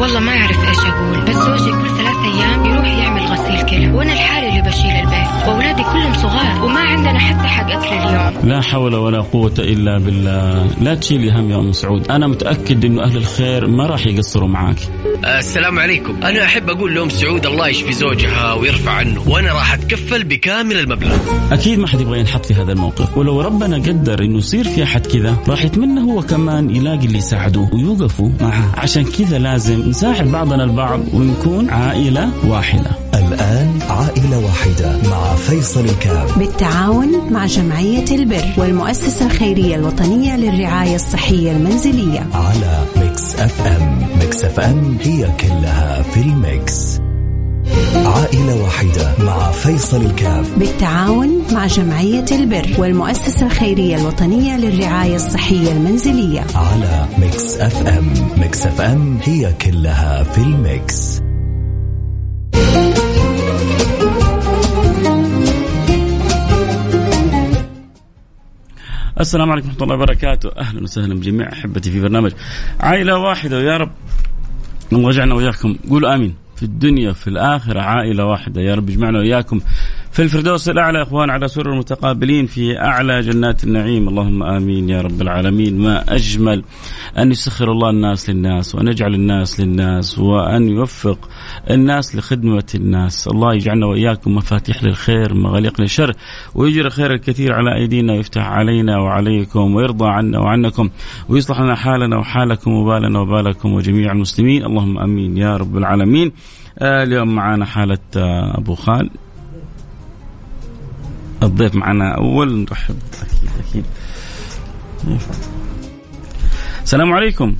والله ما اعرف ايش اقول، بس زوجي كل 3 ايام يروح يعمل غسيل كلى، وانا الحالة اللي بشيل البيت، واولادي كلهم صغار وما عندنا حتى حق اكل اليوم. لا حول ولا قوة الا بالله، لا تشيلي هم يا ام سعود، انا متأكد انه اهل الخير ما راح يقصروا معاك. السلام عليكم، انا احب اقول لام سعود الله يشفي زوجها ويرفع عنه، وانا راح اتكفل بكامل المبلغ. اكيد ما حد يبغى ينحط في هذا الموقف، ولو ربنا قدر انه يصير في احد كذا راح يتمنى هو كمان يلاقي اللي يساعده ويوقفوا معه، عشان كذا لازم نساعد بعضنا البعض ونكون عائلة واحدة. الآن عائلة واحدة مع فيصل الكاف، بالتعاون مع جمعية البر والمؤسسة الخيرية الوطنية للرعاية الصحية المنزلية، على ميكس اف ام. ميكس اف ام هي كلها في الميكس. عائلة واحدة مع فيصل الكاف، بالتعاون مع جمعية البر والمؤسسة الخيرية الوطنية للرعاية الصحية المنزلية، على ميكس اف ام. ميكس اف ام هي كلها في الميكس. السلام عليكم ورحمة الله وبركاته، أهلا وسهلا بجميع أحبتي في برنامج عائلة واحدة، ويا رب نوجعنا وياكم، قولوا آمين، في الدنيا في الآخرة عائلة واحدة، يا رب يجمعنا وإياكم في الفردوس الأعلى يا إخوان، على سرر المتقابلين في أعلى جنات النعيم، اللهم آمين يا رب العالمين. ما أجمل أن يسخر الله الناس للناس، وأن يجعل الناس للناس، وأن يوفق الناس لخدمة الناس. الله يجعلنا وإياكم مفاتيح للخير مغاليق للشر، ويجري خير الكثير على أيدينا، ويفتح علينا وعليكم، ويرضى عنا وعنكم، ويصلح لنا حالنا وحالكم، وبالنا وبالكم، وجميع المسلمين، اللهم آمين يا رب العالمين. اليوم معنا حالة أبو خال، الضيف معنا أول، نرحب أكيد. السلام عليكم.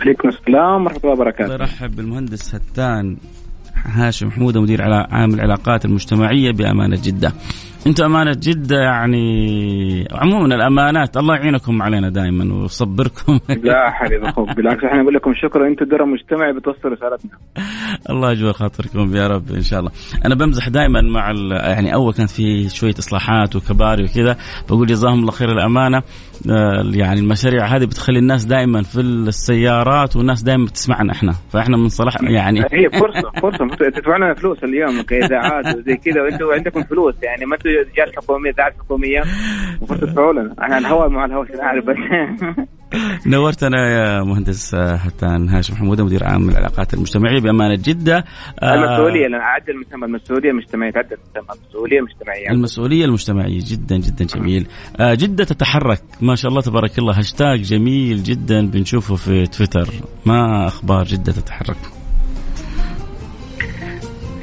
عليكم السلام ورحمة الله وبركاته. نرحب بالمهندس هتان هاشم محمود، مدير عام العلاقات المجتمعية بأمانة جدة. أنتم أمانة جدة يعني عموما الأمانات الله يعينكم علينا دائما ويصبركم. لا حبيبي أخوك، بالعكس إحنا نقول لكم شكرا، أنتم درة مجتمعي بتوصل رسالتنا. الله يجبر خاطركم يا رب إن شاء الله. أنا بمزح دائما مع يعني أول كانت في شوية إصلاحات وكباري وكذا، بقول جزاهم الله خير الأمانة، يعني المشاريع هذه بتخلي الناس دائما في السيارات، والناس دائما تسمعنا إحنا، فإحنا من صلاح يعني هي فرصة تدفعنا فلوس اليوم كإذاعات وزي كذا، وأنتوا عندكم فلوس يعني ما جات حكومية ذات حكومية وفرصة فعولنا أنا الهواء مع الهواء أعرف بس. نورتنا يا مهندس هتان هاشم محمود، مدير عام العلاقات المجتمعية بأمانة جدة. المسؤولية لأن عدل مسمى المسؤولية المجتمعية، عدل مسمى المسؤولية المجتمعية، المسؤولية المجتمعية، جدا جدا جميل. جدة تتحرك ما شاء الله تبارك الله، هاشتاج جميل جدا بنشوفه في تويتر، ما أخبار جدة تتحرك؟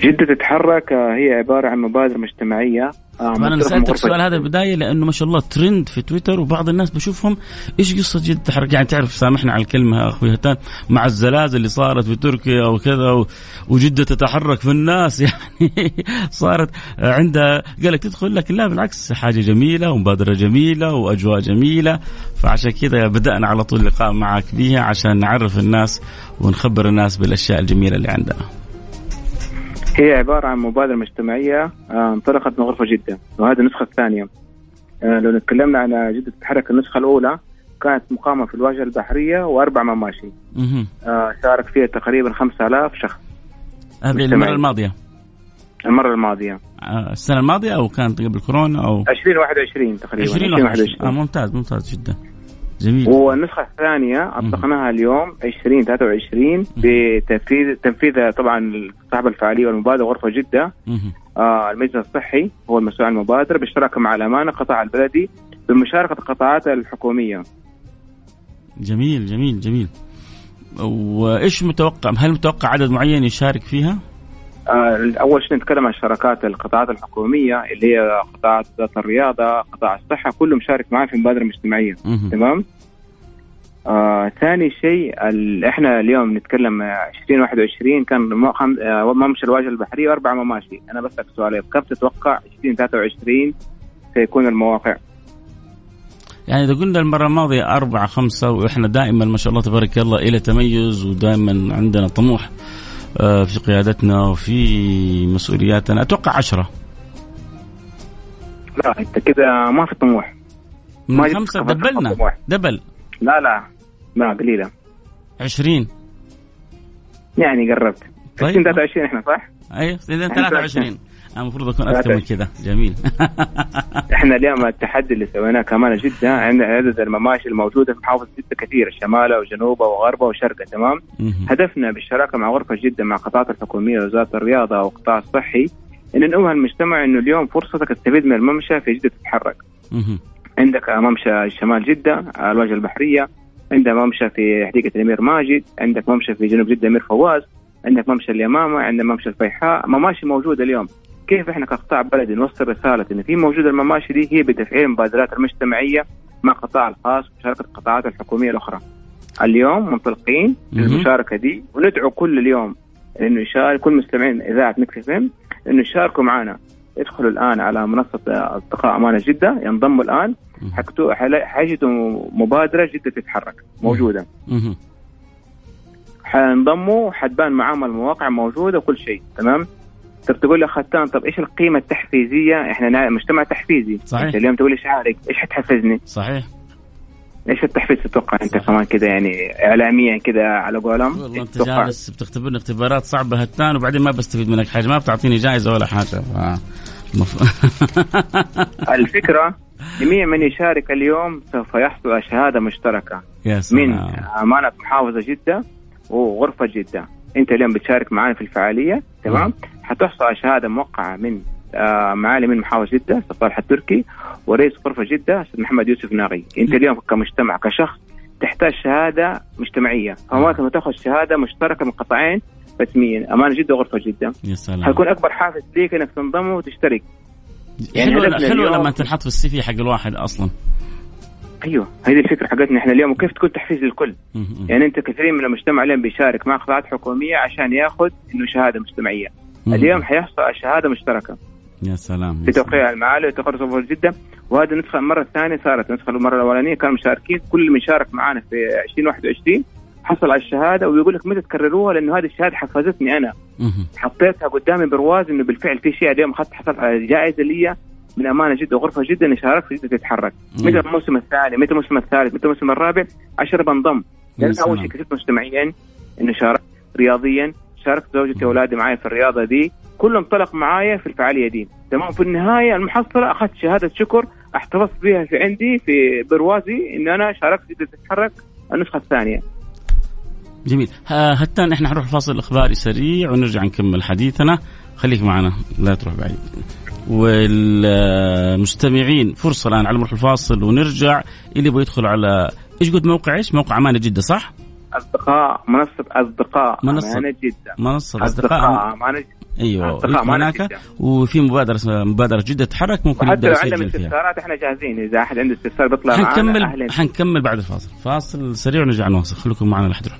جدة تتحرك هي عبارة عن مبادرة مجتمعية. أنا سألتك السؤال هذا البداية لأنه ما شاء الله ترند في تويتر، وبعض الناس بشوفهم إيش قصة جدة تتحرك، يعني تعرف سامحنا على الكلمة أخوي هتان، مع الزلازل اللي صارت في تركيا وكذا، وجدة تتحرك في الناس يعني صارت عندها قالك تدخل لك، لا بالعكس حاجة جميلة ومبادرة جميلة وأجواء جميلة، فعشان كذا بدأنا على طول اللقاء معك بيها عشان نعرف الناس ونخبر الناس بالأشياء الجميلة اللي عندنا. هي عبارة عن مبادرة مجتمعية انطلقت من غرفة جدة، وهذه النسخة الثانية. لو نتكلمنا على جدة تتحرك، النسخة الأولى كانت مقامة في الواجهة البحرية و4 مماشي، شارك فيها تقريبا 5000 شخص. المرة الماضية السنة الماضية أو كانت قبل كورونا أو 2021 تقريبا. 2021 ممتاز جدا جميل. والنسخة الثانية أطلقناها اليوم 20-23 بتنفيذ طبعا صاحب الفعالية والمبادرة غرفة جدة، المجلس الصحي هو المسؤول عن المبادرة، بالشراكة مع الأمانة قطاع البلدي بمشاركة القطاعات الحكومية. جميل جميل جميل. وإيش متوقع، هل متوقع عدد معين يشارك فيها؟ أول شيء نتكلم عن شراكات القطاعات الحكومية اللي هي قطاع الرياضة، قطاع الصحة، كله مشارك معنا في المبادرة المجتمعية. تمام. ثاني شيء إحنا اليوم نتكلم 20-21 كان ممشى الواجهة البحرية 4 مماشي. أنا بسألك سؤالين، كيف تتوقع 20-23 سيكون المواقع؟ يعني إذا قلنا المرة الماضية 4-5، وإحنا دائما ما شاء الله تبارك الله إلى تميز، ودائما عندنا طموح في قيادتنا وفي مسؤولياتنا. أتوقع 10. لا أنت كده ما في طموح. ما 5 دبلنا دبل. لا قليلة. 20. يعني قربت. طيب. 23 احنا صح؟ ايوه 23 المفروض اكون اكثر من كذا. جميل. احنا اليوم التحدي اللي سويناه كمان جدا عندنا عدد المماشي الموجوده في محافظه جده كثير، شمالها وجنوبها وغربها وشرقها. تمام. هدفنا بالشراكه مع غرفه جده مع القطاعات الحكوميه ووزاره الرياضه والقطاع الصحي ان نؤهل المجتمع انه اليوم فرصتك تستفيد من الممشى في جده تتحرك. عندك ممشى شمال جده الواجهه البحريه، عندك ممشى في حديقه الامير ماجد، عندك ممشى في جنوب جده امير فواز، عندك ممشى اليمامه، عندنا ممشى الفيحاء. مماشي موجوده اليوم. كيف احنا كقطاع بلدي نوصل رساله ان في موجود المماشي دي؟ هي بتفعيل مبادرات المجتمعيه مع القطاع الخاص ومشاركه القطاعات الحكوميه الاخرى. اليوم منطلقين للمشاركه دي، وندعو كل اليوم انه يشارك كل مستمعين اذاعه ميكس انه يشاركوا معنا. ادخلوا الان على منصه اصدقاء امانه جده، ينضموا الان، حيجدوا مبادره جده تتحرك موجوده. حينضموا وحتبان معاهم المواقع موجوده وكل شيء. تمام. طب تقول لي ختان، طب ايش القيمه التحفيزيه؟ احنا مجتمع تحفيزي. صحيح. اليوم تقول لي شعارك، ايش حتحفزني؟ صحيح. ايش التحفيز تتوقع انت كمان كذا يعني اعلاميا كذا على قولهم؟ والله انت جالس بتختبرني اختبارات صعبه هتان، وبعدين ما بستفيد منك حاجه، ما بتعطيني جائزه ولا حاجه. الفكره جميع من يشارك اليوم سوف يحصل على شهاده مشتركه من امانه محافظه جده وغرفه جده. انت اليوم بتشارك معانا في الفعاليه. تمام. حتحصل على شهاده موقعه من معالي من محافظ جده استاذ صالح التركي ورئيس غرفه جده استاذ محمد يوسف ناغي. انت اليوم كمجتمع كشخص تحتاج شهاده مجتمعيه، فما تاخذ شهاده مشتركه من قطاعين رسميين امانه جده وغرفه جده. حيكون اكبر حافز ليك انك تنضم وتشترك. يعني حلو لما تنحط في السي في حق الواحد اصلا. ايوه هذه الفكره حقتنا احنا اليوم، وكيف تكون تحفيز للكل. يعني انت كثيرين من المجتمع اليوم بيشارك مع قطاعات حكوميه عشان ياخذ انه شهاده مجتمعيه. اليوم حيحصل على شهاده مشتركه. يا سلام. بتوقيع المعالي وتقرر صفر جده، وهذا ندخل المره الثانيه صارت ندخل المره الاولانيه كانوا مشاركين، كل من شارك معانا في 2021 حصل على الشهاده، ويقول لك متى تكرروها لانه هذه الشهاده حفزتني انا. حطيتها قدامي برواز انه بالفعل في شيء. اليوم اخذت حصلت على جائزه لي من امانه جده وغرفه جده اني شاركت في جده تتحرك. متى الموسم الثاني، متى الموسم الثالث، متى الموسم الرابع عشر بنضم. لان اول شيء كسبت مجتمعيا انه شاركت، رياضيا شاركت زوجتي واولادي معايا في الرياضه دي، كلهم طلق معايا في الفعاليه دي. تمام. في النهايه المحصله اخذت شهاده شكر احتفظت بها في عندي في بروازي ان انا شاركت في جده تتحرك النسخه الثانيه. جميل. حتى احنا حنروح فاصل اخباري سريع ونرجع نكمل حديثنا. خليك معنا لا تروح بعيد. والمستمعين فرصه الان على نروح الفاصل ونرجع. اللي بيدخل على ايش قلت موقع ايش؟ موقع امانه جده صح؟ اصدقاء منصه اصدقاء امانه جده، منصه اصدقاء امانه جده. ايوه هناك. وفي مبادره جده تتحرك ممكن يبدا يسجل فيها. استفسارات احنا جاهزين، اذا احد عنده استفسار بيطلع معنا. حنكمل بعد الفاصل، فاصل سريع ونرجع نواصل. خليكم معنا لحد نروح.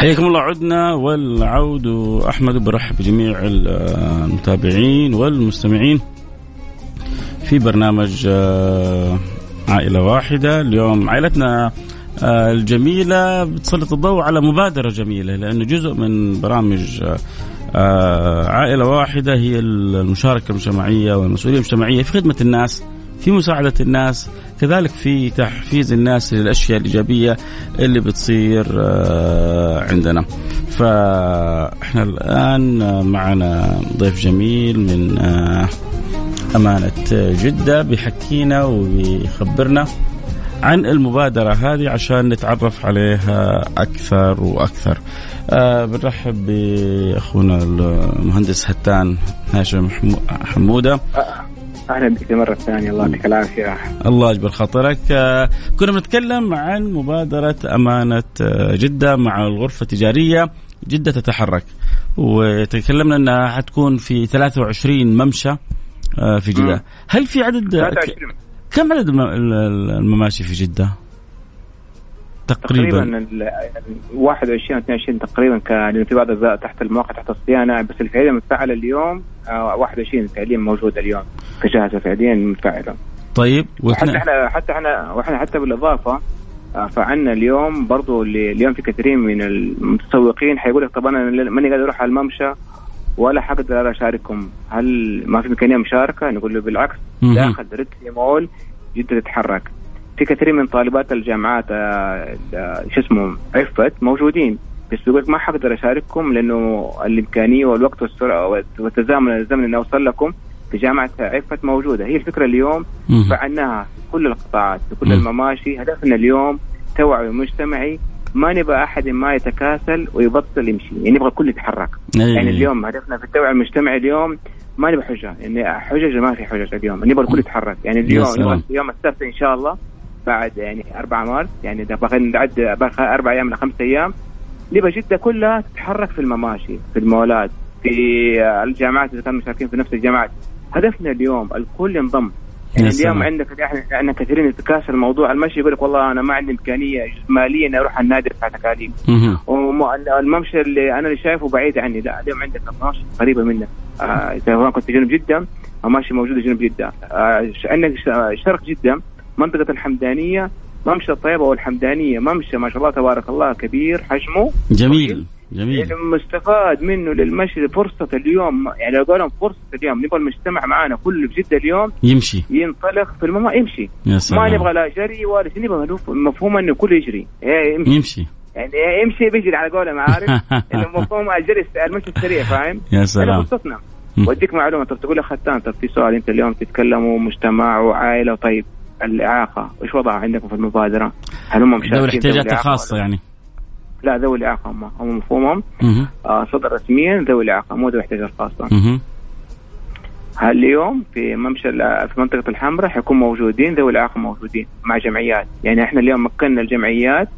حياكم الله. عدنا والعود. أحمد برحب بجميع المتابعين والمستمعين في برنامج عائلة واحدة. اليوم عائلتنا الجميلة بتسلط الضوء على مبادرة جميلة، لأنه جزء من برامج عائلة واحدة هي المشاركة المجتمعية والمسؤولية المجتمعية في خدمة الناس في مساعدة الناس، كذلك في تحفيز الناس للأشياء الإيجابية اللي بتصير عندنا. فإحنا الآن معنا ضيف جميل من أمانة جدة بيحكينا وبيخبرنا عن المبادرة هذه عشان نتعرف عليها أكثر وأكثر. بنرحب بأخونا المهندس هتان هاشم محمود. أهلا بك مرة ثانية، الله يعطيك العافية. الله يجبر خاطرك. كنا بنتكلم عن مبادرة أمانة جدة مع الغرفة التجارية جدة تتحرك، وتكلمنا أنها حتكون في 23 ممشى في جدة. هل في عدد 23. كم عدد المماشي في جدة تقريبا 21-22 تقريبا، كان في بعض الأجزاء تحت المواقع تحت الصيانة، بس الفعليا متفاعلة اليوم 21 فعليا موجودة اليوم كجاهزة فعليا متفاعلة. طيب حتى بالإضافة فعنا اليوم برضو اليوم في كثيرين من المتسوقين حيقول لك طبعا أنا ماني قادر أروح على الممشى ولا حقدر أشارككم، هل ما في إمكانية مشاركة؟ نقول له بالعكس لا قدرت في مول جدة تتحرك. في كثير من طالبات الجامعات عفت موجودين، بس يقولك ما حقدر أشارككم لأنه الإمكانية والوقت والسرعة والتزامن الزمن إنه أوصل لكم في جامعة عفت موجودة. هي الفكرة اليوم فعناها في كل القطاعات في كل المماشي. هدفنا اليوم توعي مجتمعي، ما نبغى أحد ما يتكاسل ويبطل يمشي، يعني نبغى الكل يتحرك. يعني اليوم هدفنا في التوعية المجتمعي اليوم ما نبغى حجة، يعني حجة ما في حجة اليوم، نبغى الكل يتحرك. يعني اليوم يوم السبت إن شاء الله بعد يعني 4 مارس، يعني ده باقي نعد 4 أيام ل5 أيام، نبغى جدة كلها تتحرك في المماشي في المولات في الجامعات إذا كانوا مشاركين في نفس الجامعات. هدفنا اليوم الكل ينضم. يعني اليوم عندك احنا كثيرين يتكاسل موضوع المشي، يقول لك والله انا ما عندي امكانيه ماليه اني اروح النادي بتاع تكاليف والممشى اللي انا اللي شايفه بعيد عني. لا اليوم عندك مماشي قريبه منك، سواء كنت جنوب جده مماشي موجوده جنوب جده، عندك شرق جده منطقه الحمدانيه ممشى طيبه والحمدانيه، ممشى ما شاء الله تبارك الله كبير حجمه جميل جميل المستفاد منه للمشي. فرصة اليوم يعني لو قالوا فرصة اليوم نبغى المجتمع معانا كله في جدة اليوم يمشي ينطلق في الماء يمشي، ما نبغى لا جري ولا نبغى مفهوم انه كله يجري يمشي، يعني يمشي بيجري على قولة معارف المفهوم الجري المشي السريع، فاهم؟ يا سلام. واديك معلومة تقول لك ختان في سؤال، انت اليوم تتكلموا مجتمع وعائلة، طيب الإعاقة ايش وضعها عندكم في المبادرة؟ هل هم مشاركين؟ احتياجات خاصة يعني؟ لا ذوي الإعاقة هم مفهومهم صدر رسميا ذوي الإعاقة مو ذوي احتياجات خاصة. اليوم في ممشى في منطقة الحمراء حيكون موجودين ذوي الإعاقة موجودين مع جمعيات، يعني احنا اليوم مكننا الجمعيات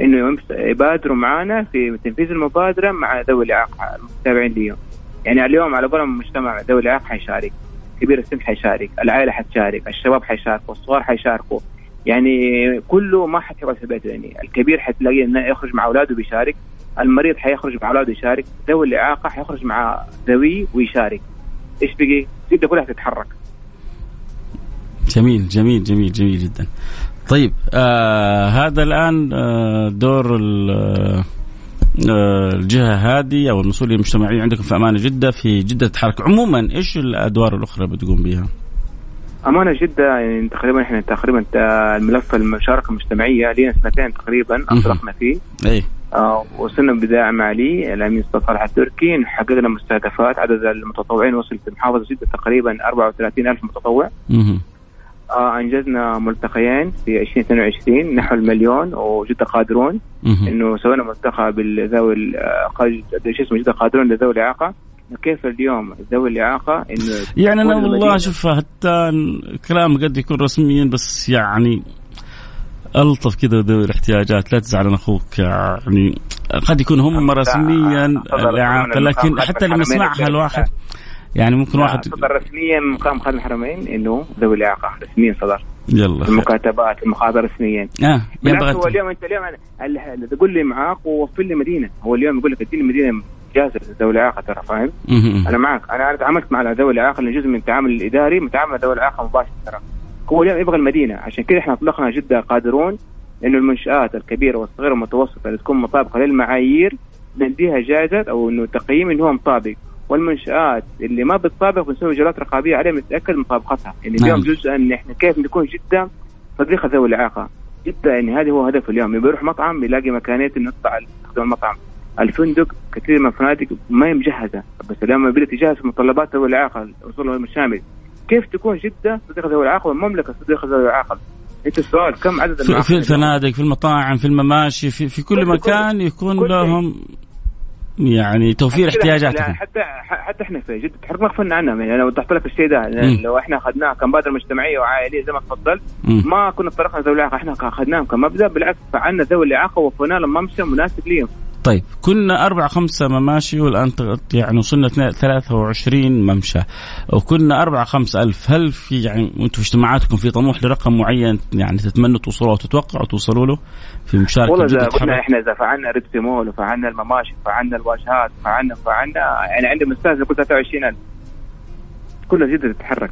انه يبادروا معنا في تنفيذ المبادرة مع ذوي الإعاقة المتابعين اليوم. يعني اليوم على قولهم المجتمع ذوي الإعاقة حيشارك، كبير السن حيشارك، العائلة حتشارك، الشباب حيشاركوا، الصغار حيشاركوا، يعني كله ما حتقعد في بيته، يعني الكبير حتلاقيه انه يخرج مع اولاده ويشارك، المريض حيخرج مع اولاده يشارك، ذوي الاعاقه حيخرج مع ذوي ويشارك. ايش بقي؟ جدة كلها تتحرك. جميل جميل جميل جميل جدا. طيب هذا الان دور الجهه هذه او المسؤولين المجتمعيين عندكم في امانه جده في جده تتحرك. عموما ايش الادوار الاخرى بتقوم بها أمانة جدة؟ يعني تقريبا إحنا الملف المشاركة المجتمعية لينا 2 تقريبا أطلقنا فيه وصلنا بدعم علي الأمين صالح التركي، حققنا مستهدفات. عدد المتطوعين وصل في محافظة جدة تقريبا 34,000 متطوع. أنجزنا ملتقيين في 2022 نحو 1,000,000، وجدة قادرون إنه سوينا ملتقى بالذوي جدة قادرون لذوي الإعاقة. كيف اليوم ذوي الإعاقة يعني أنا والله شوف حتى كلام قد يكون رسميا بس يعني ألطف كذا ذوي الاحتياجات، لا تزعل أخوك، يعني قد يكون هم رسميا الإعاقة لكن حتى اللي نسمعها الواحد يعني ممكن واحد صدر رسميا مقام خادم الحرمين إنه ذوي الإعاقة رسميا صدر المكاتبات المخابرات رسميا. هو اليوم أنت اليوم تقول لي معاق ووفر لي مدينة، هو اليوم يقول لك اديني مدينة جازة ذوي الإعاقة، ترى فاهم؟ أنا معك، أنا تعاملت مع ذوي الإعاقة اللي جزء من التعامل الإداري، متعامل ذوي الإعاقة مباشر. ترى هو اليوم يبغى المدينة، عشان كده إحنا أطلقنا جدة قادرون إنه المنشآت الكبيرة والصغيرة والمتوسطة اللي تكون مطابقة للمعايير نديها جائزة أو إنه تقييم إنه هو مطابق، والمنشآت اللي ما بتطابق بنسوي إجراءات رقابية عليها نتأكد من مطابقتها. يعني اليوم جزء أن إحنا كيف نكون جدا صديقة ذوي الإعاقة جدا، يعني هذا هو هدف اليوم. يروح مطعم يلاقي مكانية نقطع استخدام المطعم، الفندق كثير من الفنادق ما هي مجهزة، بس لما بدأت تجهز متطلبات ذوي الإعاقة الوصول لهم الشامل، كيف تكون جدة صديقة ذوي الإعاقة والمملكة صديقة ذوي الإعاقة؟ انت السؤال كم عدد الإعاقة في الفنادق، في المطاعم، في المماشي، في كل مكان يكون لهم يعني توفير احتياجاتهم. حتى احنا في جدة تتحرك ما غفلنا عنها، يعني انا وضحت لك الشيء ده. لو احنا اخذناه كمبادره مجتمعيه وعائليه زي ما تفضلت ما كنا طرقنا ذوي الإعاقة، احنا اخذناهم كمبدا، بالعكس فعلنا ذوي الإعاقة ووفرنا لهم ممشى مناسب ليهم. طيب كنا 4-5 مماشي والآن يعني وصلنا 23 ممشى، وكنا 4-5 ألف. هل في يعني أنتم في اجتماعاتكم في طموح لرقم معين يعني تتمنوا توصلوا وتتوقعوا توصلوا له في مشاركة؟ والله إذا قلنا إحنا إذا فعلنا ريبسي مول وفعلنا المماشي فعلنا الواجهات فعلنا يعني عندي مستهزة كل 23 ألف، كلها جدة تتحرك.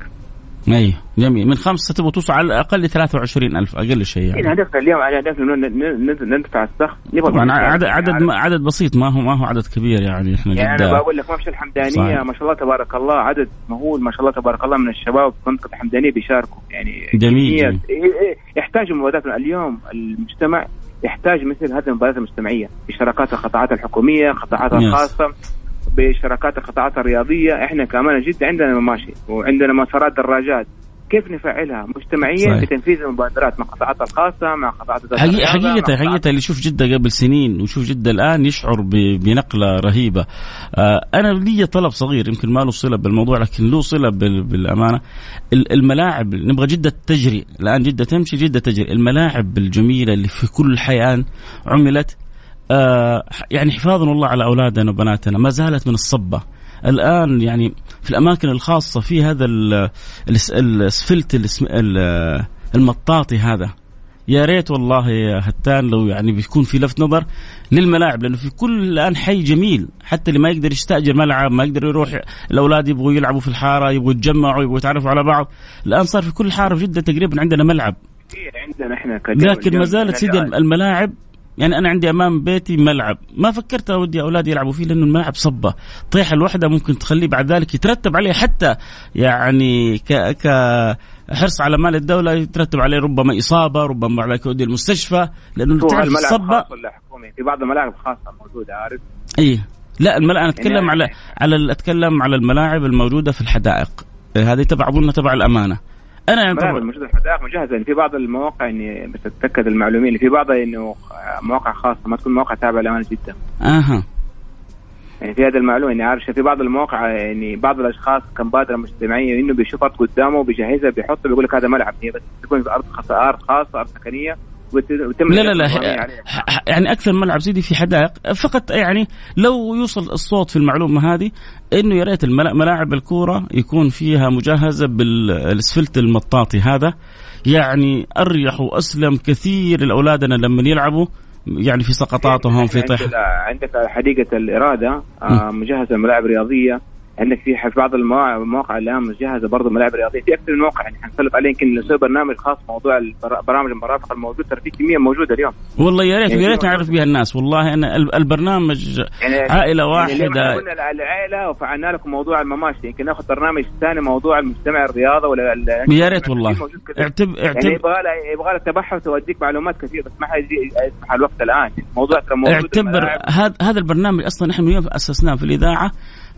أي جميل، من 5 تبغوا توصل على الأقل 23 ألف أقل شيء. يعني هدفنا اليوم على هدفنا ندفع السقف. طبعا عدد بسيط، ما هو عدد كبير. يعني إحنا يعني جدا. أنا بقول لك ممشى الحمدانية ما شاء الله تبارك الله عدد مهول ما شاء الله تبارك الله من الشباب في منطقة الحمدانية بيشاركوا. يعني جميل. يحتاج مبادراتنا اليوم، المجتمع يحتاج مثل هذه المبادرات المجتمعية بشراكات القطاعات الحكومية، القطاعات الخاصة، بشراكات القطاعات الرياضية. إحنا كمان جد عندنا مماشي وعندنا مسارات دراجات، كيف نفعلها مجتمعيا بتنفيذ المبادرات مع القطاعات الخاصة مع قطاعات حقيقة اللي يشوف جدة قبل سنين ويشوف جدة الآن يشعر بنقلة رهيبة. أنا لي طلب صغير يمكن ما له صلة بالموضوع لكن له صلة بالأمانة. الملاعب نبغى جدة تجري الآن، جدة تمشي جدة تجري. الملاعب الجميلة اللي في كل حيان عملت يعني حفاظنا الله على أولادنا وبناتنا ما زالت من الصبة. الآن يعني في الأماكن الخاصة في هذا الاسفلت المطاطي هذا، يا ريت والله هتان لو يعني بيكون في لفت نظر للملاعب، لأنه في كل الآن حي جميل، حتى اللي ما يقدر يستأجر ملعب ما يقدر يروح، الأولاد يبغوا يلعبوا في الحارة، يبغوا يتجمعوا، يبغوا يتعرفوا على بعض. الآن صار في كل حارة في جدة تقريبا عندنا ملعب، عندنا إحنا لكن ما زالت سيدي الملاعب. يعني أنا عندي أمام بيتي ملعب ما فكرت أودي أولادي يلعبوا فيه لأنه الملعب صبة، طيحة الوحدة ممكن تخليه بعد ذلك يترتب عليه حتى يعني كحرص على مال الدولة يترتب عليه ربما إصابة، ربما على كودي المستشفى، لأنه تعرف الصبة في بعض الملاعب خاصة موجودة. عارف إيه؟ لا الملاعب أنا أتكلم يعني أتكلم على الملاعب الموجودة في الحدائق، هذه تبع أظن تبع الأمانة. أنا الموجودة في الحدائق مجهزة، يعني في بعض المواقع إني بتتأكد المعلومين اللي في بعضها إنه مواقع خاصة ما تكون مواقع تابعة لأمانة جدة. يعني في هذا المعلومة إني عارفة في بعض المواقع يعني بعض الأشخاص كمبادرة مجتمعية إنه بيشوف أرض قدامه بيجهزها بيحطه بيقول لك هذا ملعب، هي بس تكون في أرض خاصة، أرض خاصة، أرض سكنية. لا يعني أكثر ملعب سيدي في حدائق فقط. يعني لو يوصل الصوت في المعلومة هذه إنه يا ريت ملاعب الكورة يكون فيها مجهزة بالاسفلت المطاطي هذا، يعني أريح وأسلم كثير لأولادنا لما يلعبوا يعني في سقطاتهم في طيح. عندك حديقة الإرادة مجهزة ملاعب رياضية، عندك في بعض المواقع الآن مجهزة برضو ملاعب رياضية في أكثر من موقع. يعني حنسلب عليه يمكن نسوي برنامج خاص موضوع برامج المرافق الموجود، ترى في كمية موجودة اليوم والله يا ريت نعرف بها الناس. والله أنا البرنامج يعني عائلة واحدة يعني قلنا العائلة وفعلنا لكم موضوع المماشي، يمكن ناخذ برنامج ثاني موضوع المجتمع الرياضة ولا يا ريت والله اعتب يعني يبغى لك تبحث ويوديك معلومات كثيرة بس ما يسمح الوقت الآن. موضوع اعتبر هذا البرنامج أصلا نحن اليوم أسسناه في الإذاعة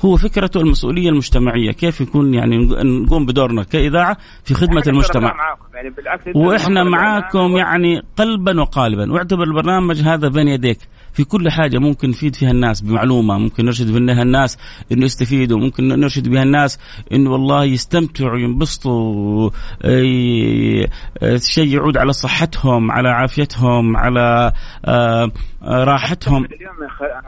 هو فكرته المسؤولية المجتمعية، كيف يكون يعني نقوم بدورنا كإذاعة في خدمة المجتمع يعني وإحنا معاكم يعني قلبا وقالبا. واعتبر البرنامج هذا بين يديك في كل حاجة ممكن نفيد فيها الناس بمعلومة، ممكن نرشد بها الناس إنه يستفيدوا، ممكن نرشد بها الناس إنه والله يستمتعوا وينبسطوا، شيء يعود على صحتهم، على عافيتهم، على راحتهم. اليوم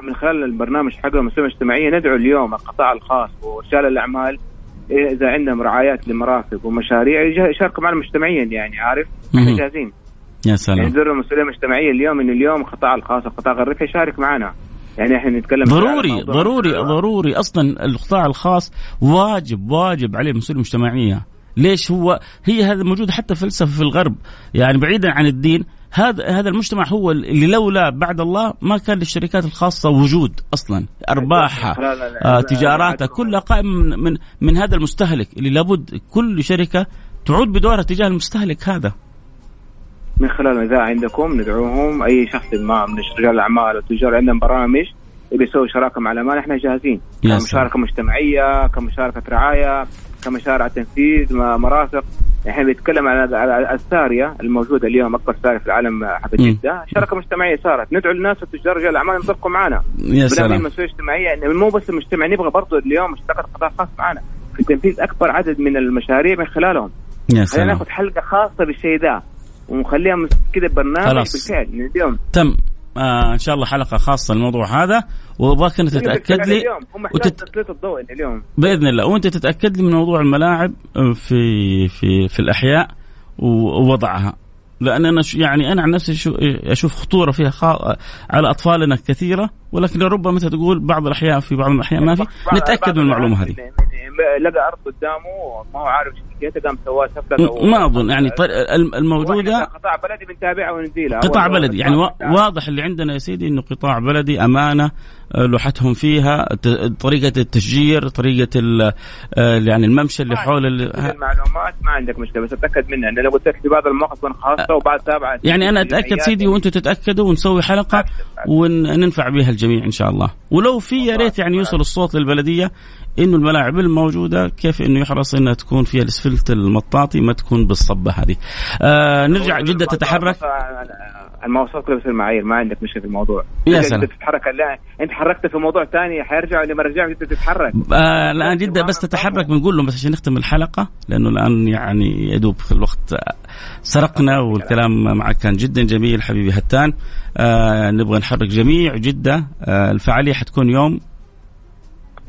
من خلال البرنامج حقه المسؤولية الاجتماعية ندعو اليوم القطاع الخاص ورجال الأعمال إذا عندهم رعايات لمرافق ومشاريع يشاركوا معنا مجتمعيا، يعني عارف احنا جاهزين. يا سلام. يعني ذروة المسؤولية المجتمعية اليوم إنه اليوم القطاع الخاص القطاع الغرفي يشارك معنا، يعني إحنا نتكلم ضروري أصلا القطاع الخاص واجب عليه المسؤولية المجتمعية. ليش هي هذا موجود حتى فلسفة في الغرب يعني بعيدا عن الدين، هذا المجتمع هو اللي لولا بعد الله ما كان للشركات الخاصة وجود أصلا. أرباحها تجاراتها كلها قائمة من هذا المستهلك اللي لابد كل شركة تعود بدورها تجاه المستهلك هذا. من خلال إذا عندكم ندعوهم أي شخص ما من رجال الأعمال والتجار عندهم برامج اللي يسوي شراكة مع الأمانة، إحنا جاهزين كمشاركة مجتمعية، كمشاركة رعاية، كمشاريع تنفيذ، مرافق. احنا بنتكلم على السارية الموجودة اليوم، أكبر سارية في العالم حق جدة، شركة مجتمعية صارت ندعو الناس والتجار رجال الأعمال ينطلقوا معنا بنعمل مسؤولية اجتماعية، إنه مو بس المجتمع، نبغى برضو اليوم شركات قطاع خاص معنا في تنفيذ أكبر عدد من المشاريع من خلالهم. خلينا ناخذ حلقة خاصة بالشيء ده ونخليها كده برنامج بالفعل من اليوم. تم إن شاء الله حلقة خاصة للموضوع هذا، وأبغاك أنت تتأكد لي اليوم بإذن الله، وأنت تتأكد لي من موضوع الملاعب في في في الأحياء ووضعها، لأن أنا يعني أنا عن نفسي أشوف خطورة فيها على أطفالنا كثيرة، ولكن ربما مثل تقول بعض الأحياء في بعض الأحياء ما في. نتأكد من المعلومة هذه. لقى أرض قدامه ما هو عارف شركته قام سواه سفلة، ما أظن يعني الموجودة قطاع بلدي بنتابعه ونزيله قطاع بلدي، يعني واضح اللي عندنا يا سيدي إنه قطاع بلدي، أمانة لوحتهم فيها طريقة التشجير، طريقة يعني الممشى اللي حول المعلومات ما عندك مشكلة، بس أتأكد منها. أنا لو قلت لك في بعض المواقف خاصة وبعد تابعة يعني أنا أتأكد سيدي، وأنتوا تتأكدوا ونسوي حلقة وننفع بها الجميع إن شاء الله. ولو في يا ريت يعني يوصل الصوت للبلدية إنه الملاعب الموجودة كيف إنه يحرص إنها تكون فيها الإسفلت المطاطي، ما تكون بالصبة هذه. نرجع جدة تتحرك. المواصلات لبس المعايير ما عندك مشكلة في الموضوع. يا سلام. تتحرك لا أنت حركت في موضوع تاني حيرجع ولا ما رجع جدة تتحرك. الآن جدة بس تتحرك بنقول له بس عشان نختم الحلقة، لأنه الآن يعني يدوب في الوقت سرقنا، والكلام معك كان جدا جميل حبيبي هتان. نبغى نحرك جميع جدة. الفعالية حتكون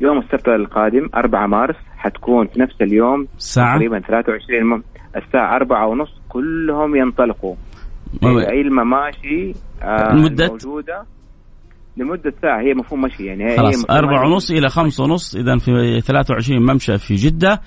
يوم السبت القادم 4 مارس، حتكون في نفس اليوم تقريبا 23 الساعة 4:30 كلهم ينطلقوا. أي المماشي موجودة لمدة ساعة، هي مفهوم مشي يعني خلاص 4:30 إلى 5:30، إذن في 23 ممشى في جدة.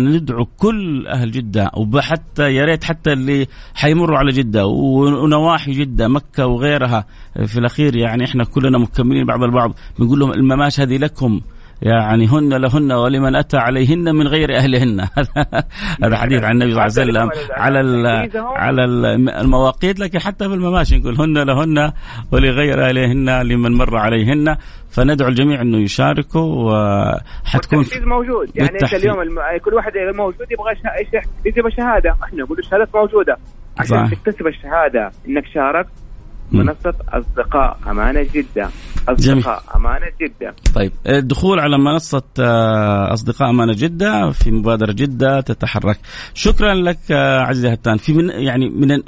ندعو كل أهل جدة، وحتى يا ريت حتى اللي حيمروا على جدة ونواحي جدة مكة وغيرها، في الأخير يعني إحنا كلنا مكملين بعض البعض، بنقول لهم المماشي هذه لكم، يعني هن لهن ولمن أتى عليهن من غير أهلهن. هذا حديث عن النبي صلى الله عليه وسلم على المواقيت، لكن حتى في المماشي نقول هن لهن ولغير أهلهن لمن مر عليهن. فندعو الجميع إنه يشاركوا، وحتكون موجود يعني اليوم كل واحد موجود يبغى يجيب شهادة، إحنا نقول الشهادة موجودة عشان تكتسب الشهادة إنك شارك. منصة أصدقاء أمانة جدة، أصدقاء أمانة جدة. طيب الدخول على منصة أصدقاء أمانة جدة في مبادرة جدة تتحرك. شكرا لك عزيزي هتان. في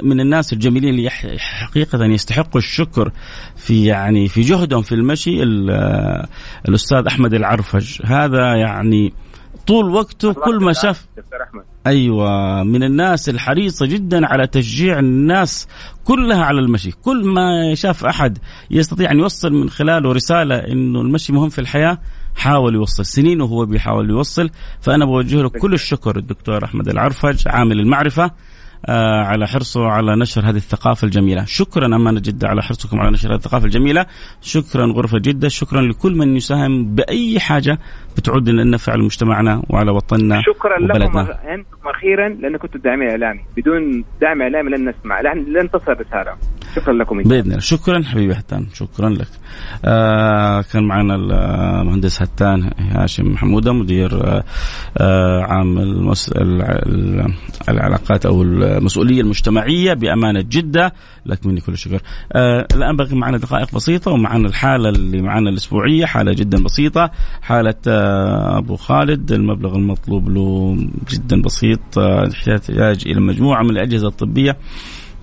من الناس الجميلين اللي حقيقة يستحقوا الشكر في يعني في جهدهم في المشي، الأستاذ أحمد العرفج. هذا يعني طول وقته كل ما شاف أيوة، من الناس الحريصة جدا على تشجيع الناس كلها على المشي. كل ما شاف أحد يستطيع أن يوصل من خلاله رسالة إنه المشي مهم في الحياة، حاول يوصل سنين وهو بيحاول يوصل. فأنا بوجه له كل الشكر الدكتور أحمد العرفج عامل المعرفة على حرصه على نشر هذه الثقافة الجميلة. شكرا أمانة جدة على حرصكم على نشر هذه الثقافة الجميلة. شكرا غرفة جدة. شكرا لكل من يساهم بأي حاجة بتعود للنفع على مجتمعنا وعلى وطننا. شكرا لكم أنتم أخيرا، لأن كنتوا داعمين إعلامي، بدون دعم إعلامي لن نسمع، لن تصل رسالة. شكرا لكم بإذن الله. شكرا حبيبي هتان، شكرا لك. كان معنا المهندس هتان هاشم محمود، مدير عام العلاقات أو المسؤولية المجتمعية بأمانة جدة. لك مني كل الشكر. الآن بقي معنا دقائق بسيطة، ومعنا الحالة اللي معنا الأسبوعية، حالة جدا بسيطة، حالة أبو خالد. المبلغ المطلوب له جدا بسيط، يحتاج إلى مجموعة من الأجهزة الطبية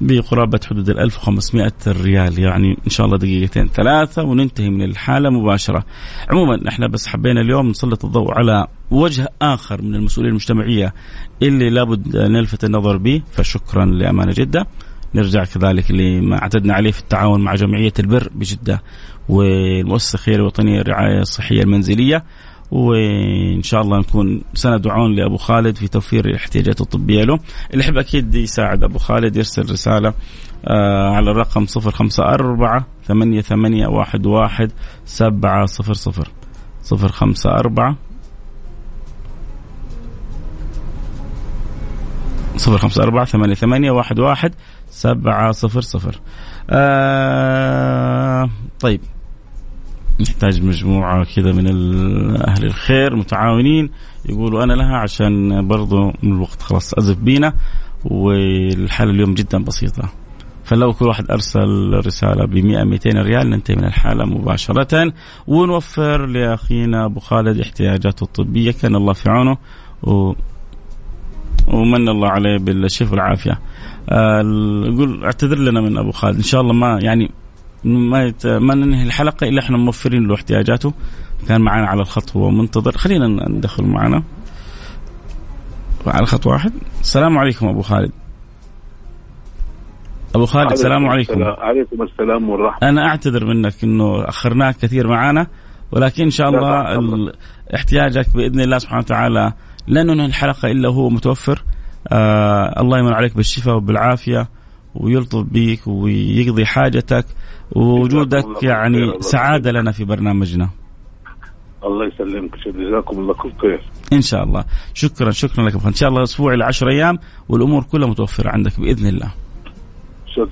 بقرابة حدود 1500 ريال. يعني إن شاء الله دقيقتين 3 وننتهي من الحالة مباشرة. عموما إحنا بس حبينا اليوم نسلط الضوء على وجه آخر من المسؤولية المجتمعية اللي لابد نلفت النظر به. فشكرا لأمانة جدة. نرجع كذلك لما اعتدنا عليه في التعاون مع جمعية البر بجدة والمؤسسة الخيرية الوطنية للرعاية الصحية المنزلية، وإن شاء الله نكون سند وعون لأبو خالد في توفير الاحتياجات الطبية له. اللي يحب أكيد يساعد أبو خالد يرسل رسالة على الرقم 054-8811-700 054-8811-700. طيب نحتاج مجموعة كذا من أهل الخير متعاونين يقولوا أنا لها، عشان برضو من الوقت خلاص أزف بينا، والحالة اليوم جدا بسيطة، فلو كل واحد أرسل رسالة ب100-200 ريال ننتهي من الحالة مباشرة ونوفر لأخينا أبو خالد احتياجاته الطبية. كان الله في عونه ومن الله عليه بالشفاء والعافية. أقول اعتذر لنا من أبو خالد، إن شاء الله ما ننهي الحلقة إلا إحنا موفرين له احتياجاته. كان معنا على الخط ومنتظر، خلينا ندخل معنا على الخط واحد. السلام عليكم أبو خالد. أبو خالد السلام عليكم. عليكم السلام والرحمة. أنا أعتذر منك إنه أخرناك كثير معنا، ولكن إن شاء الله احتياجك بإذن الله سبحانه وتعالى لن ننهي الحلقة إلا هو متوفر. الله يمن عليك بالشفاء وبالعافية ويلطف بيك ويقضي حاجتك، ووجودك يعني سعادة لنا في برنامجنا. الله يسلمك، جزاكم الله كل خير إن شاء الله. شكرا لك. إن شاء الله أسبوع إلى 10 أيام والأمور كلها متوفرة عندك بإذن الله.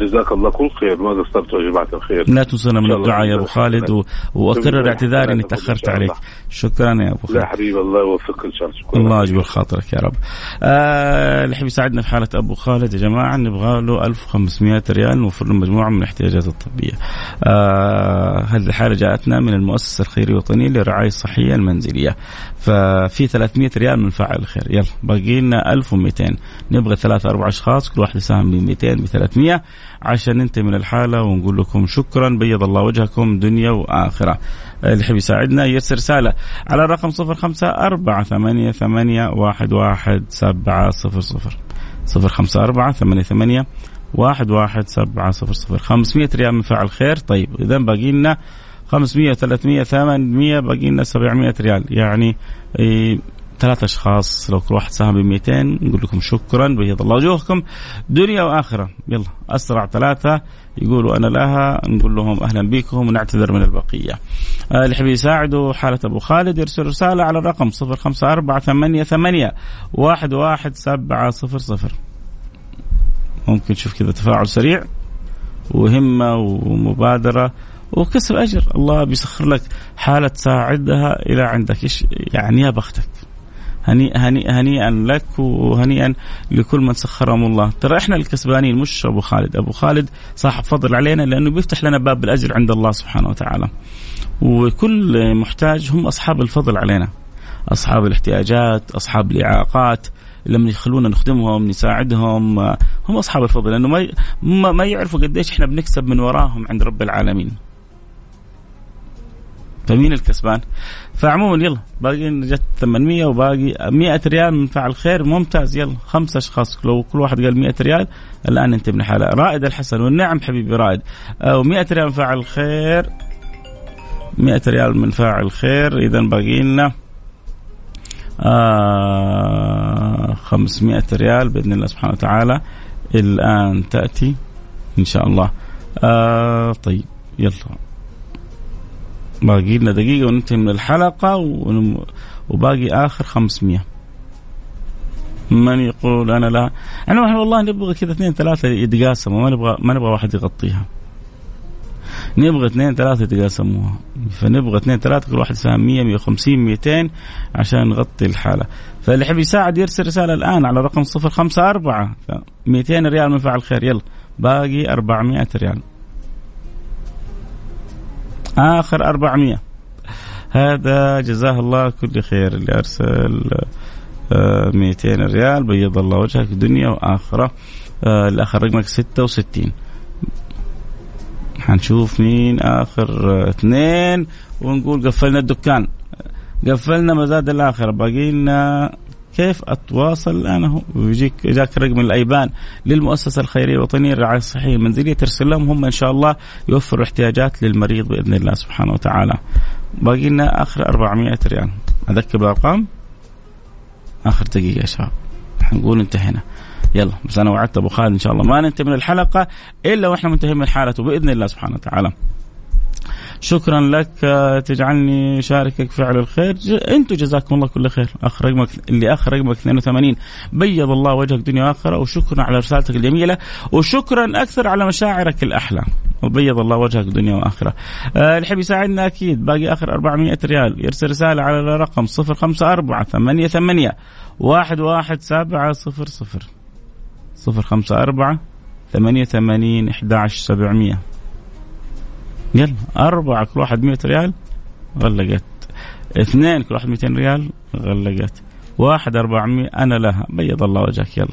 جزاك الله كل خير، ما قصرت وجمعت الخير. لا تنسنا من الدعاء يا أبو خالد، وأكرر اعتذاري إني تأخرت عليك. شكرا يا أبو خالد. لا حبيب، الله يوفقك إن شاء الله. شكرا، الله يجبر خاطرك يا رب. اللي حبي يساعدنا في حالة أبو خالد يا جماعة نبغى له 1500 ريال نوفر له مجموعة من الاحتياجات الطبية. هذه الحالة جاءتنا من المؤسسة الخيرية الوطنية للرعاية الصحية المنزلية، ففي 300 ريال من فاعل الخير. يلا باقي لنا 1200، نبغى 3-4 أشخاص كل واحد يساهم ب200-300 عشان ننتهي من الحالة ونقول لكم شكرا، بيض الله وجهكم دنيا وآخرة. اللي حبي يساعدنا يرسل رسالة على الرقم 054-8811-700 054-8811-700 500 ريال من فاعل خير. طيب إذن باقي لنا 500-300-800، باقي لنا 700 ريال، يعني 3 أشخاص لو كل واحد ساهم ب200 نقول لكم شكرا بيض الله وجوهكم دنيا وآخرة. يلا أسرع 3 يقولوا أنا لها، نقول لهم أهلا بكم ونعتذر من البقية. اللي حبي يساعدوا حالة أبو خالد يرسل رسالة على الرقم 054-8811-700. ممكن نشوف كذا تفاعل سريع وهمة ومبادرة وكسر أجر. الله بيسخر لك حالة تساعدها إلى عندك، إيش يعني يا بختك. هنيئا لك وهنيئا لكل من سخرهم الله. ترى احنا الكسبانين مش أبو خالد. أبو خالد صاحب فضل علينا لأنه بيفتح لنا باب الأجر عند الله سبحانه وتعالى، وكل محتاج هم أصحاب الفضل علينا، أصحاب الاحتياجات، أصحاب الإعاقات، لما يخلونا نخدمهم نساعدهم هم أصحاب الفضل، لأنه ما يعرفوا قديش احنا بنكسب من وراهم عند رب العالمين. فمين الكسبان؟ فعموما يلا باقي جت 800 وباقي 100 ريال من فعل خير. ممتاز، يلا 5 أشخاص لو كل واحد قال 100 ريال الآن انتهي من الحالة. رائد الحسن والنعم حبيبي رائد، و100 ريال من فعل خير، 100 ريال من فعل خير. إذن باقي لنا 500 ريال بإذن الله سبحانه وتعالى الآن تأتي إن شاء الله. طيب يلا باقي لنا دقيقة وننتهي من الحلقة وباقي آخر 500. من يقول أنا لا، أنا والله نبغى كذا 2-3 يتقاسموا، ما نبغى واحد يغطيها، نبغى 2-3 يتقاسموها. فنبغى 2-3 كل واحد يساهم 100-150-200 عشان نغطي الحالة. فاللي حبي يساعد يرسل رسالة الآن على رقم 054 200 ريال من فاعل خير. يلا باقي 400 ريال، آخر 400. هذا جزاه الله كل خير اللي أرسل 200 ريال، بيض الله وجهك دنيا وآخرة. الآخر رقمك 66. حنشوف مين آخر 2 ونقول قفلنا الدكان، قفلنا مزاد الآخرة. باقينا كيف أتواصل الآن؟ هو يجاك رقم الأيبان للمؤسسة الخيرية الوطنية للرعاية الصحية المنزلية، ترسل لهم هم إن شاء الله يوفروا احتياجات للمريض بإذن الله سبحانه وتعالى. باقي لنا آخر 400 ريال أذكر بالأرقام آخر دقيقة يا شباب حنقول انتهينا. يلا بس أنا وعدت أبو خالد إن شاء الله ما ننتهي من الحلقة إلا وإحنا منتهين من حالته بإذن الله سبحانه وتعالى. شكرا لك تجعلني شاركك فعل الخير. انتم جزاكم الله كل خير. اخر رقمك اللي اخر رقمك 82 بيض الله وجهك دنيا واخره. وشكرا على رسالتك الجميله وشكرا اكثر على مشاعرك الاحلى وبيض الله وجهك دنيا واخره. اللي حاب يساعدنا اكيد باقي اخر 400 ريال يرسل رساله على الرقم 054-88-11700 054-88-11700. يلا 4 كل واحد 100 ريال غلقت، 2 كل واحد 200 ريال غلقت، 1 400 أنا لها بيض الله وجهك. يلا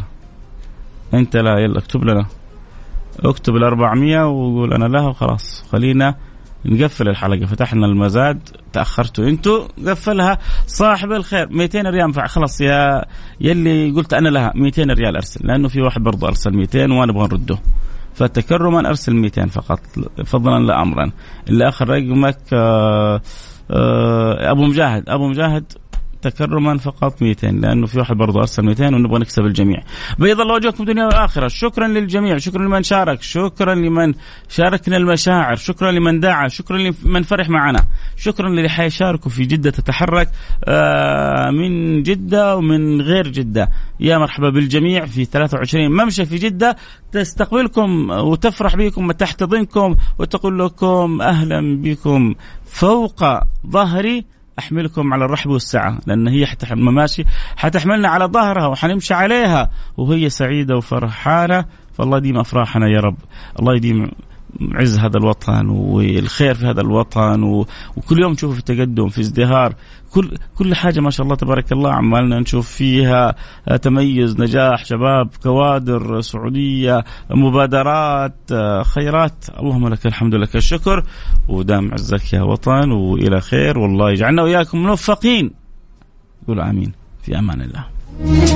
أنت لا، يلا اكتب لنا، اكتب 400 وقول أنا لها وخلاص. خلينا نقفل الحلقة، فتحنا المزاد، تأخرتوا أنتوا، قفلها صاحب الخير. 200 ريال خلاص يا يلي قلت أنا لها 200 ريال أرسل، لأنه في واحد برضه أرسل 200 وأنا أبغى نرده، فتكرما أرسل 200 فقط فضلا لا أمرا. اللي آخر رقمك أبو مجاهد، أبو مجاهد تكرما فقط 200، لأنه في واحد برضو أرسل 200 ونبغى نكسب الجميع. بيض الله وجهكم دنيا والآخرة. شكرا للجميع، شكرا لمن شارك، شكرا لمن شاركنا المشاعر، شكرا لمن دعا، شكرا لمن فرح معنا، شكرا للي حيشاركوا في جدة تتحرك من جدة ومن غير جدة. يا مرحبا بالجميع في 23 ممشى في جدة تستقبلكم وتفرح بكم وتحتضنكم وتقول لكم أهلا بكم. فوق ظهري أحملكم على الرحب والسعة، لأن هي ماشي حتحملنا على ظهرها وحنمشي عليها وهي سعيدة وفرحانة. فالله يديم أفراحنا يا رب، الله يديم عز هذا الوطن والخير في هذا الوطن، وكل يوم نشوف في تقدم في ازدهار، كل حاجة ما شاء الله تبارك الله عمالنا نشوف فيها تميز، نجاح، شباب، كوادر سعودية، مبادرات، خيرات. اللهم لك الحمد لك الشكر، ودام عزك يا وطن، وإلى خير والله يجعلنا وإياكم موفقين. قولوا آمين. في أمان الله.